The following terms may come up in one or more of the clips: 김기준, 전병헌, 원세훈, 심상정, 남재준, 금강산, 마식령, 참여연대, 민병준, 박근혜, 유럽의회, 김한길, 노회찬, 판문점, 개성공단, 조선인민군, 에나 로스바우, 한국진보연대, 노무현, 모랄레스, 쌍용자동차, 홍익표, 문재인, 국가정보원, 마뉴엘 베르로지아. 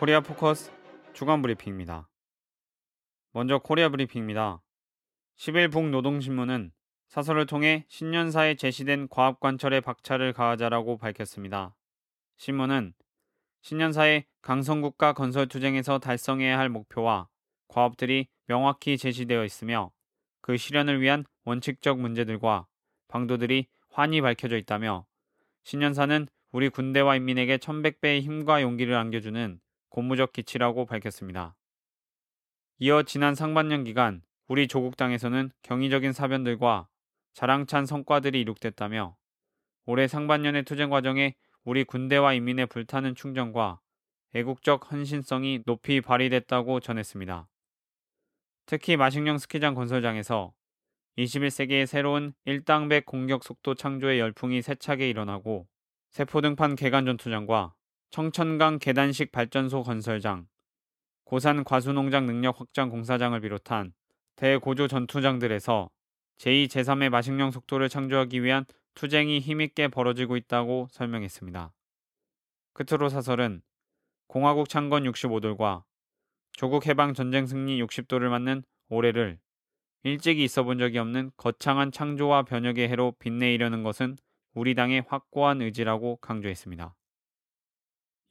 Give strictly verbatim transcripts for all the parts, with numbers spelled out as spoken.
코리아 포커스 주간 브리핑입니다. 먼저 코리아 브리핑입니다. 십일 북노동신문은 사설을 통해 신년사에 제시된 과업관철의 박차를 가하자라고 밝혔습니다. 신문은 신년사에 강성국가 건설투쟁에서 달성해야 할 목표와 과업들이 명확히 제시되어 있으며 그 실현을 위한 원칙적 문제들과 방도들이 환히 밝혀져 있다며 신년사는 우리 군대와 인민에게 천백 배의 힘과 용기를 안겨주는 고무적 기치라고 밝혔습니다. 이어 지난 상반년 기간 우리 조국 땅에서는 경이적인 사변들과 자랑찬 성과들이 이룩됐다며 올해 상반년의 투쟁 과정에 우리 군대와 인민의 불타는 충정과 애국적 헌신성이 높이 발휘됐다고 전했습니다. 특히 마식령 스키장 건설장에서 이십일 세기의 새로운 일당백 공격 속도 창조의 열풍이 세차게 일어나고 세포등판 개간전투장과 청천강 계단식 발전소 건설장, 고산 과수농장 능력 확장 공사장을 비롯한 대고조 전투장들에서 제이, 제삼의 마식령 속도를 창조하기 위한 투쟁이 힘있게 벌어지고 있다고 설명했습니다. 끝으로 사설은 공화국 창건 육십오 돌과 조국 해방 전쟁 승리 육십 돌을 맞는 올해를 일찍이 있어 본 적이 없는 거창한 창조와 변혁의 해로 빛내이려는 것은 우리 당의 확고한 의지라고 강조했습니다.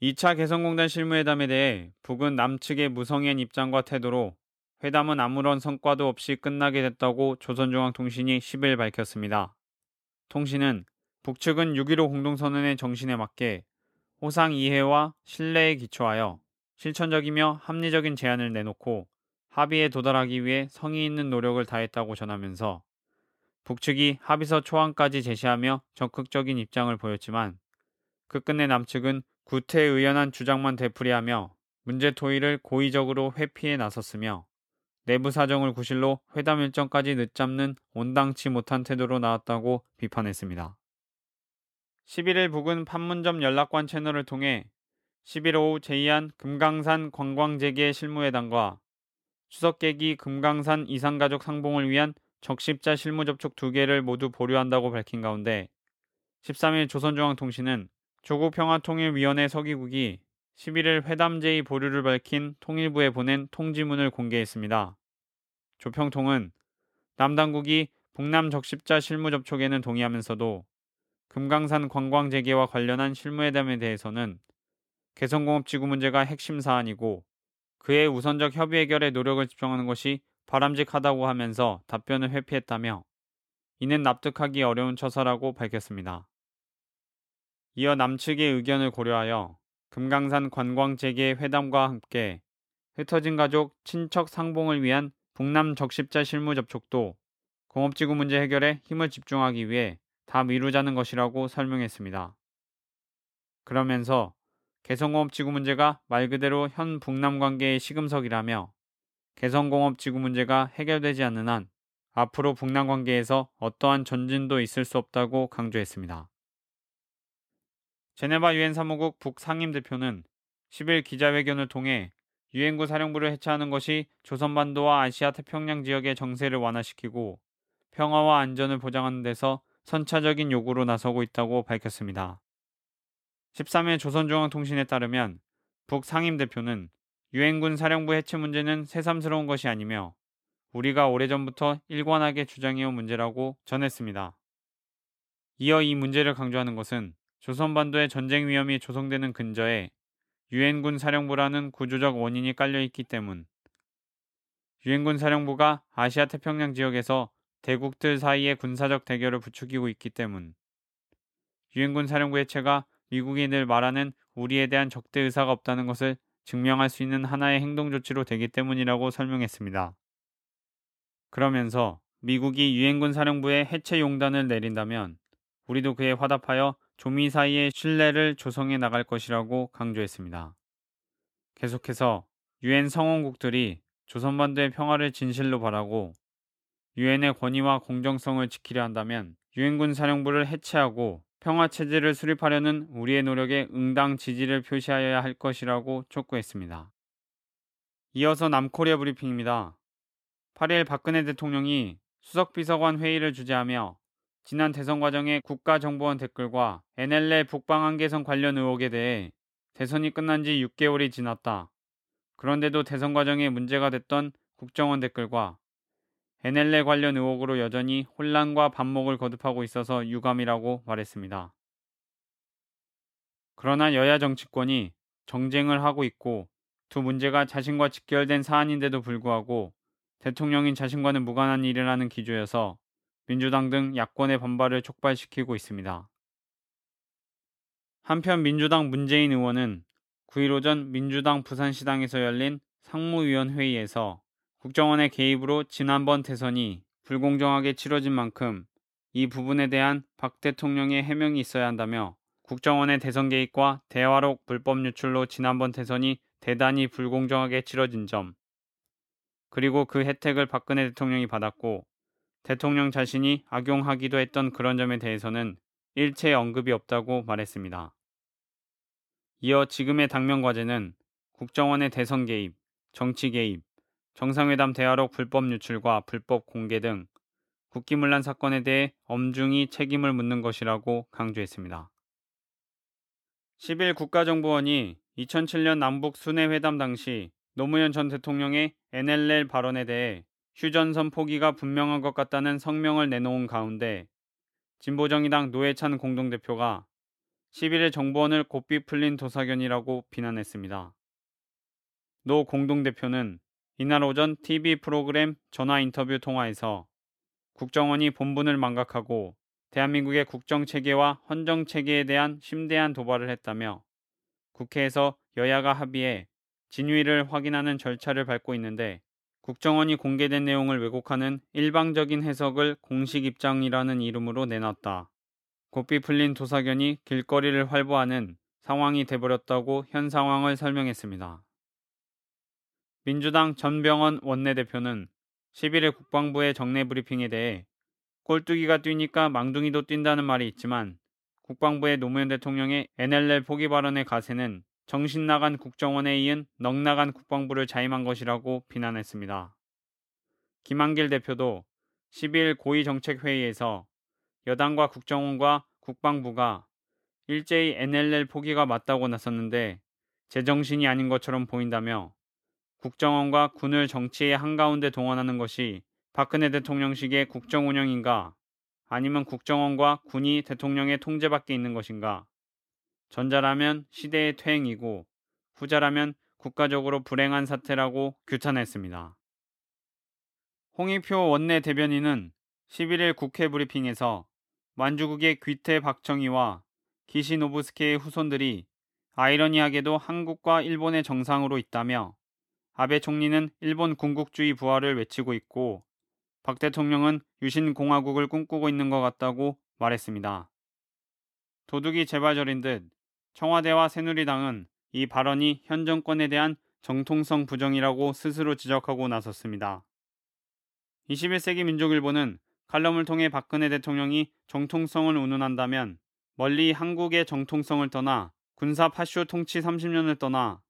이 차 개성공단 실무회담에 대해 북은 남측의 무성의한 입장과 태도로 회담은 아무런 성과도 없이 끝나게 됐다고 조선중앙통신이 십일 밝혔습니다. 통신은 북측은 육 일오 공동선언의 정신에 맞게 호상 이해와 신뢰에 기초하여 실천적이며 합리적인 제안을 내놓고 합의에 도달하기 위해 성의 있는 노력을 다했다고 전하면서 북측이 합의서 초안까지 제시하며 적극적인 입장을 보였지만 끝끝내 남측은 구태의연한 주장만 되풀이하며 문제 토의를 고의적으로 회피해 나섰으며 내부 사정을 구실로 회담 일정까지 늦잡는 온당치 못한 태도로 나왔다고 비판했습니다. 십일 일 북은 판문점 연락관 채널을 통해 십일 일 오후 제이안 금강산 관광재개 실무회담과 추석 계기 금강산 이산가족 상봉을 위한 적십자 실무접촉 두 개를 모두 보류한다고 밝힌 가운데 십삼 일 조선중앙통신은 조국평화통일위원회 서기국이 십일 일 회담 제의 보류를 밝힌 통일부에 보낸 통지문을 공개했습니다. 조평통은 남당국이 북남 적십자 실무접촉에는 동의하면서도 금강산 관광재개와 관련한 실무회담에 대해서는 개성공업지구 문제가 핵심 사안이고 그의 우선적 협의 해결에 노력을 집중하는 것이 바람직하다고 하면서 답변을 회피했다며 이는 납득하기 어려운 처사라고 밝혔습니다. 이어 남측의 의견을 고려하여 금강산 관광재개 회담과 함께 흩어진 가족, 친척 상봉을 위한 북남 적십자 실무 접촉도 공업지구 문제 해결에 힘을 집중하기 위해 다 미루자는 것이라고 설명했습니다. 그러면서 개성공업지구 문제가 말 그대로 현 북남 관계의 시금석이라며 개성공업지구 문제가 해결되지 않는 한 앞으로 북남 관계에서 어떠한 전진도 있을 수 없다고 강조했습니다. 제네바 유엔 사무국 북상임대표는 십일 기자회견을 통해 유엔군 사령부를 해체하는 것이 조선반도와 아시아 태평양 지역의 정세를 완화시키고 평화와 안전을 보장하는 데서 선차적인 요구로 나서고 있다고 밝혔습니다. 십삼 일 조선중앙통신에 따르면 북상임대표는 유엔군 사령부 해체 문제는 새삼스러운 것이 아니며 우리가 오래전부터 일관하게 주장해온 문제라고 전했습니다. 이어 이 문제를 강조하는 것은 조선반도의 전쟁 위험이 조성되는 근저에 유엔군 사령부라는 구조적 원인이 깔려있기 때문, 유엔군 사령부가 아시아 태평양 지역에서 대국들 사이의 군사적 대결을 부추기고 있기 때문, 유엔군 사령부 해체가 미국이 늘 말하는 우리에 대한 적대 의사가 없다는 것을 증명할 수 있는 하나의 행동 조치로 되기 때문이라고 설명했습니다. 그러면서 미국이 유엔군 사령부의 해체 용단을 내린다면 우리도 그에 화답하여 조미 사이의 신뢰를 조성해 나갈 것이라고 강조했습니다. 계속해서 유엔 성원국들이 조선반도의 평화를 진실로 바라고 유엔의 권위와 공정성을 지키려 한다면 유엔군 사령부를 해체하고 평화체제를 수립하려는 우리의 노력에 응당 지지를 표시하여야 할 것이라고 촉구했습니다. 이어서 남코리아 브리핑입니다. 팔 일 박근혜 대통령이 수석비서관 회의를 주재하며 지난 대선 과정의 국가정보원 댓글과 엔엘의 북방 한계선 관련 의혹에 대해 대선이 끝난 지 육 개월이 지났다. 그런데도 대선 과정에 문제가 됐던 국정원 댓글과 엔엘레 관련 의혹으로 여전히 혼란과 반목을 거듭하고 있어서 유감이라고 말했습니다. 그러나 여야 정치권이 정쟁을 하고 있고 두 문제가 자신과 직결된 사안인데도 불구하고 대통령인 자신과는 무관한 일이라는 기조여서 민주당 등 야권의 반발을 촉발시키고 있습니다. 한편 민주당 문재인 의원은 구일 오전 민주당 부산시당에서 열린 상무위원회의에서 국정원의 개입으로 지난번 대선이 불공정하게 치러진 만큼 이 부분에 대한 박 대통령의 해명이 있어야 한다며 국정원의 대선 개입과 대화록 불법 유출로 지난번 대선이 대단히 불공정하게 치러진 점, 그리고 그 혜택을 박근혜 대통령이 받았고 대통령 자신이 악용하기도 했던 그런 점에 대해서는 일체 언급이 없다고 말했습니다. 이어 지금의 당면 과제는 국정원의 대선 개입, 정치 개입, 정상회담 대화록 불법 유출과 불법 공개 등 국기문란 사건에 대해 엄중히 책임을 묻는 것이라고 강조했습니다. 십일 국가정보원이 이천칠 년 남북 순회회담 당시 노무현 전 대통령의 엔엘엘 발언에 대해 휴전선 포기가 분명한 것 같다는 성명을 내놓은 가운데 진보정의당 노회찬 공동대표가 십일 일 정보원을 곱비 풀린 도사견이라고 비난했습니다. 노 공동대표는 이날 오전 티비 프로그램 전화 인터뷰 통화에서 국정원이 본분을 망각하고 대한민국의 국정체계와 헌정체계에 대한 심대한 도발을 했다며 국회에서 여야가 합의해 진위를 확인하는 절차를 밟고 있는데 국정원이 공개된 내용을 왜곡하는 일방적인 해석을 공식 입장이라는 이름으로 내놨다. 곱비 풀린 도사견이 길거리를 활보하는 상황이 돼버렸다고 현 상황을 설명했습니다. 민주당 전병헌 원내대표는 십일 일 국방부의 정례 브리핑에 대해 꼴뚜기가 뛰니까 망둥이도 뛴다는 말이 있지만 국방부의 노무현 대통령의 엔엘엘 포기 발언의 가세는 정신나간 국정원에 이은 넉나간 국방부를 자임한 것이라고 비난했습니다. 김한길 대표도 십이 일 고위정책회의에서 여당과 국정원과 국방부가 일제히 엔엘엘 포기가 맞다고 나섰는데 제정신이 아닌 것처럼 보인다며 국정원과 군을 정치의 한가운데 동원하는 것이 박근혜 대통령식의 국정운영인가 아니면 국정원과 군이 대통령의 통제 밖에 있는 것인가, 전자라면 시대의 퇴행이고 후자라면 국가적으로 불행한 사태라고 규탄했습니다. 홍익표 원내대변인은 십일 일 국회 브리핑에서 만주국의 귀태 박정희와 기시노부스케의 후손들이 아이러니하게도 한국과 일본의 정상으로 있다며 아베 총리는 일본 군국주의 부활을 외치고 있고 박 대통령은 유신공화국을 꿈꾸고 있는 것 같다고 말했습니다. 도둑이 재발절인 듯 청와대와 새누리당은 이 발언이 현 정권에 대한 정통성 부정이라고 스스로 지적하고 나섰습니다. 이십일 세기 민족일보는 칼럼을 통해 박근혜 대통령이 정통성을 운운한다면 멀리 한국의 정통성을 떠나 군사 파쇼 통치 삼십 년을 떠나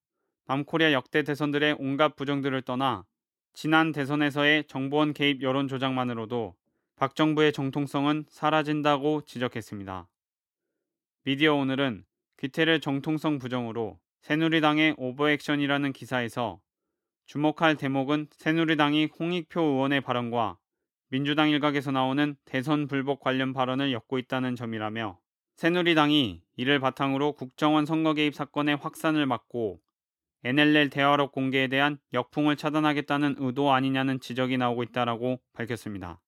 남코리아 역대 대선들의 온갖 부정들을 떠나 지난 대선에서의 정보원 개입 여론 조작만으로도 박 정부의 정통성은 사라진다고 지적했습니다. 미디어 오늘은 귀태를 정통성 부정으로 새누리당의 오버액션이라는 기사에서 주목할 대목은 새누리당이 홍익표 의원의 발언과 민주당 일각에서 나오는 대선 불복 관련 발언을 엮고 있다는 점이라며 새누리당이 이를 바탕으로 국정원 선거 개입 사건의 확산을 막고 엔엘엘 대화록 공개에 대한 역풍을 차단하겠다는 의도 아니냐는 지적이 나오고 있다라고 밝혔습니다.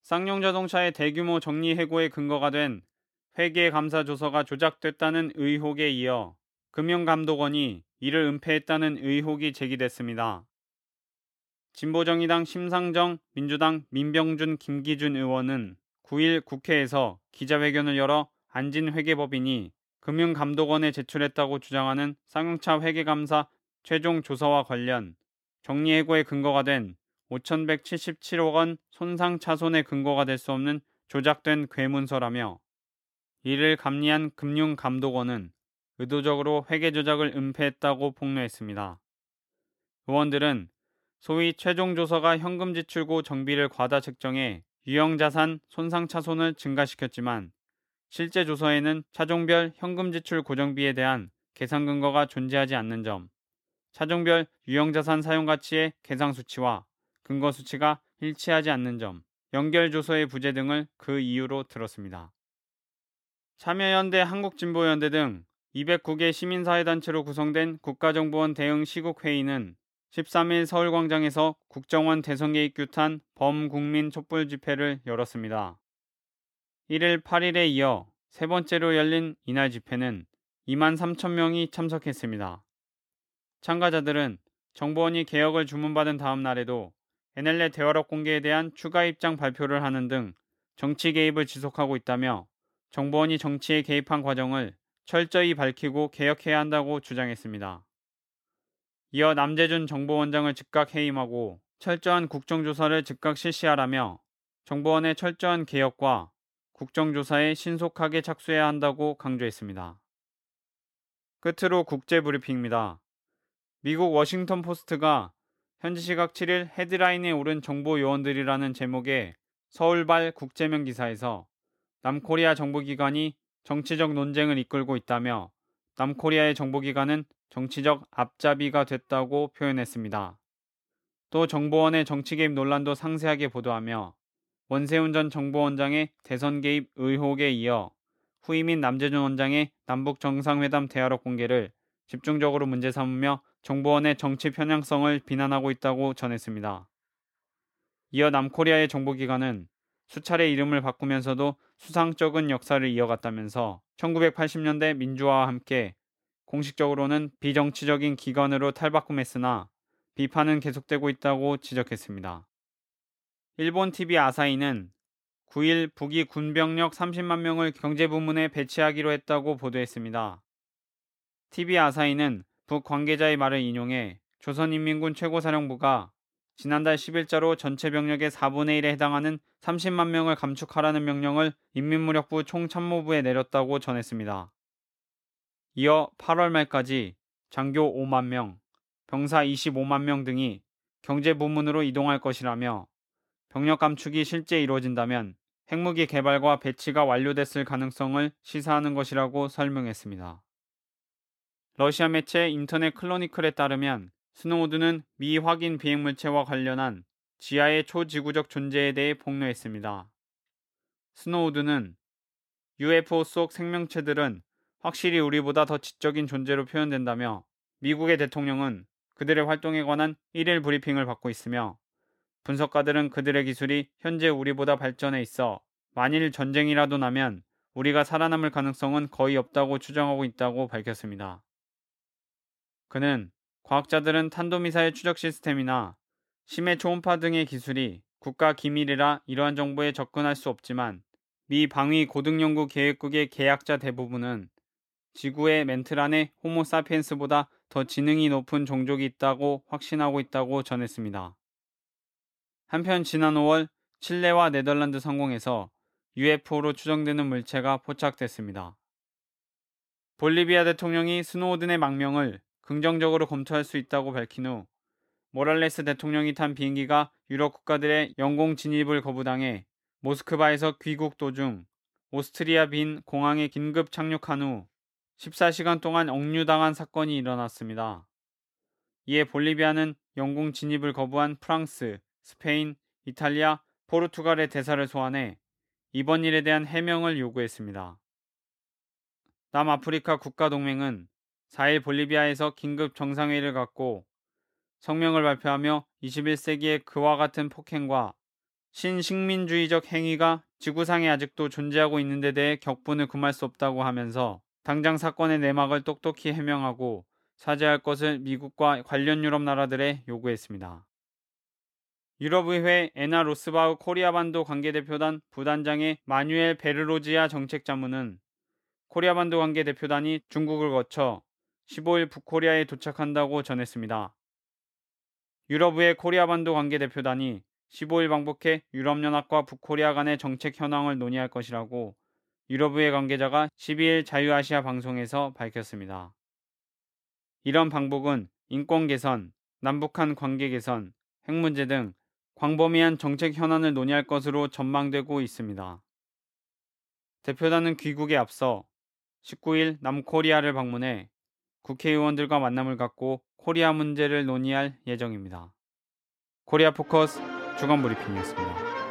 쌍용자동차의 대규모 정리 해고의 근거가 된 회계감사조서가 조작됐다는 의혹에 이어 금융감독원이 이를 은폐했다는 의혹이 제기됐습니다. 진보정의당 심상정, 민주당 민병준, 김기준 의원은 구일 국회에서 기자회견을 열어 안진 회계법인이 금융감독원에 제출했다고 주장하는 쌍용차 회계감사 최종 조사와 관련 정리해고의 근거가 된 오천백칠십칠억 원 손상차손의 근거가 될 수 없는 조작된 괴문서라며 이를 감리한 금융감독원은 의도적으로 회계 조작을 은폐했다고 폭로했습니다. 의원들은 소위 최종조서가 현금 지출고 정비를 과다 책정해 유형자산 손상차손을 증가시켰지만 실제 조서에는 차종별 현금 지출 고정비에 대한 계산 근거가 존재하지 않는 점, 차종별 유형자산 사용가치의 계상 수치와 근거 수치가 일치하지 않는 점, 연결조서의 부재 등을 그 이유로 들었습니다. 참여연대, 한국진보연대 등 이백구 개 시민사회단체로 구성된 국가정보원 대응 시국회의는 십삼 일 서울광장에서 국정원 대선 개입 규탄 범국민 촛불 집회를 열었습니다. 일 일 팔 일에 이어 세 번째로 열린 이날 집회는 이만 삼천 명이 참석했습니다. 참가자들은 정보원이 개혁을 주문받은 다음 날에도 엔엘의 대화록 공개에 대한 추가 입장 발표를 하는 등 정치 개입을 지속하고 있다며 정보원이 정치에 개입한 과정을 철저히 밝히고 개혁해야 한다고 주장했습니다. 이어 남재준 정보원장을 즉각 해임하고 철저한 국정조사를 즉각 실시하라며 정보원의 철저한 개혁과 국정조사에 신속하게 착수해야 한다고 강조했습니다. 끝으로 국제브리핑입니다. 미국 워싱턴포스트가 현지 시각 칠 일 헤드라인에 오른 정보 요원들이라는 제목의 서울발 국제면 기사에서 남코리아 정보기관이 정치적 논쟁을 이끌고 있다며 남코리아의 정보기관은 정치적 앞잡이가 됐다고 표현했습니다. 또 정보원의 정치 개입 논란도 상세하게 보도하며 원세훈 전 정보원장의 대선 개입 의혹에 이어 후임인 남재준 원장의 남북정상회담 대화록 공개를 집중적으로 문제 삼으며 정보원의 정치 편향성을 비난하고 있다고 전했습니다. 이어 남코리아의 정보기관은 수차례 이름을 바꾸면서도 수상쩍은 역사를 이어갔다면서 천구백팔십 년대 민주화와 함께 공식적으로는 비정치적인 기관으로 탈바꿈했으나 비판은 계속되고 있다고 지적했습니다. 일본 티비 아사히는 구 일 북이 군병력 삼십만 명을 경제부문에 배치하기로 했다고 보도했습니다. 티비 아사히는 북 관계자의 말을 인용해 조선인민군 최고사령부가 지난달 십 일자로 전체 병력의 사분의 일에 해당하는 삼십만 명을 감축하라는 명령을 인민무력부 총참모부에 내렸다고 전했습니다. 이어 팔월 말까지 장교 오만 명, 병사 이십오만 명 등이 경제부문으로 이동할 것이라며 병력 감축이 실제 이루어진다면 핵무기 개발과 배치가 완료됐을 가능성을 시사하는 것이라고 설명했습니다. 러시아 매체 인터넷 클로니클에 따르면 스노우드는 미확인 비행물체와 관련한 지하의 초지구적 존재에 대해 폭로했습니다. 스노우드는 유에프오 속 생명체들은 확실히 우리보다 더 지적인 존재로 표현된다며 미국의 대통령은 그들의 활동에 관한 일 일 브리핑을 받고 있으며 분석가들은 그들의 기술이 현재 우리보다 발전해 있어 만일 전쟁이라도 나면 우리가 살아남을 가능성은 거의 없다고 추정하고 있다고 밝혔습니다. 그는 과학자들은 탄도미사일 추적 시스템이나 심해 초음파 등의 기술이 국가 기밀이라 이러한 정보에 접근할 수 없지만 미 방위 고등연구 계획국의 계약자 대부분은 지구의 맨틀 안에 호모사피엔스보다 더 지능이 높은 종족이 있다고 확신하고 있다고 전했습니다. 한편 지난 오월 칠레와 네덜란드 상공에서 유에프오로 추정되는 물체가 포착됐습니다. 볼리비아 대통령이 스노우든의 망명을 긍정적으로 검토할 수 있다고 밝힌 후 모랄레스 대통령이 탄 비행기가 유럽 국가들의 영공 진입을 거부당해 모스크바에서 귀국 도중 오스트리아 빈 공항에 긴급 착륙한 후 십사 시간 동안 억류당한 사건이 일어났습니다. 이에 볼리비아는 영공 진입을 거부한 프랑스, 스페인, 이탈리아, 포르투갈의 대사를 소환해 이번 일에 대한 해명을 요구했습니다. 남아프리카 국가동맹은 사 일 볼리비아에서 긴급 정상회의를 갖고 성명을 발표하며 이십일 세기의 그와 같은 폭행과 신식민주의적 행위가 지구상에 아직도 존재하고 있는 데 대해 격분을 금할 수 없다고 하면서 당장 사건의 내막을 똑똑히 해명하고 사죄할 것을 미국과 관련 유럽 나라들에 요구했습니다. 유럽의회 에나 로스바우 코리아반도 관계대표단 부단장의 마뉴엘 베르로지아 정책자문은 코리아반도 관계대표단이 중국을 거쳐 십오 일 북코리아에 도착한다고 전했습니다. 유럽의회 코리아반도 관계대표단이 십오 일 방북해 유럽연합과 북코리아 간의 정책 현황을 논의할 것이라고 유럽의회 관계자가 십이 일 자유아시아 방송에서 밝혔습니다. 이런 방북은 인권 개선, 남북한 관계 개선, 핵 문제 등 광범위한 정책 현안을 논의할 것으로 전망되고 있습니다. 대표단은 귀국에 앞서 십구 일 남코리아를 방문해 국회의원들과 만남을 갖고 코리아 문제를 논의할 예정입니다. 코리아 포커스 주간 브리핑이었습니다.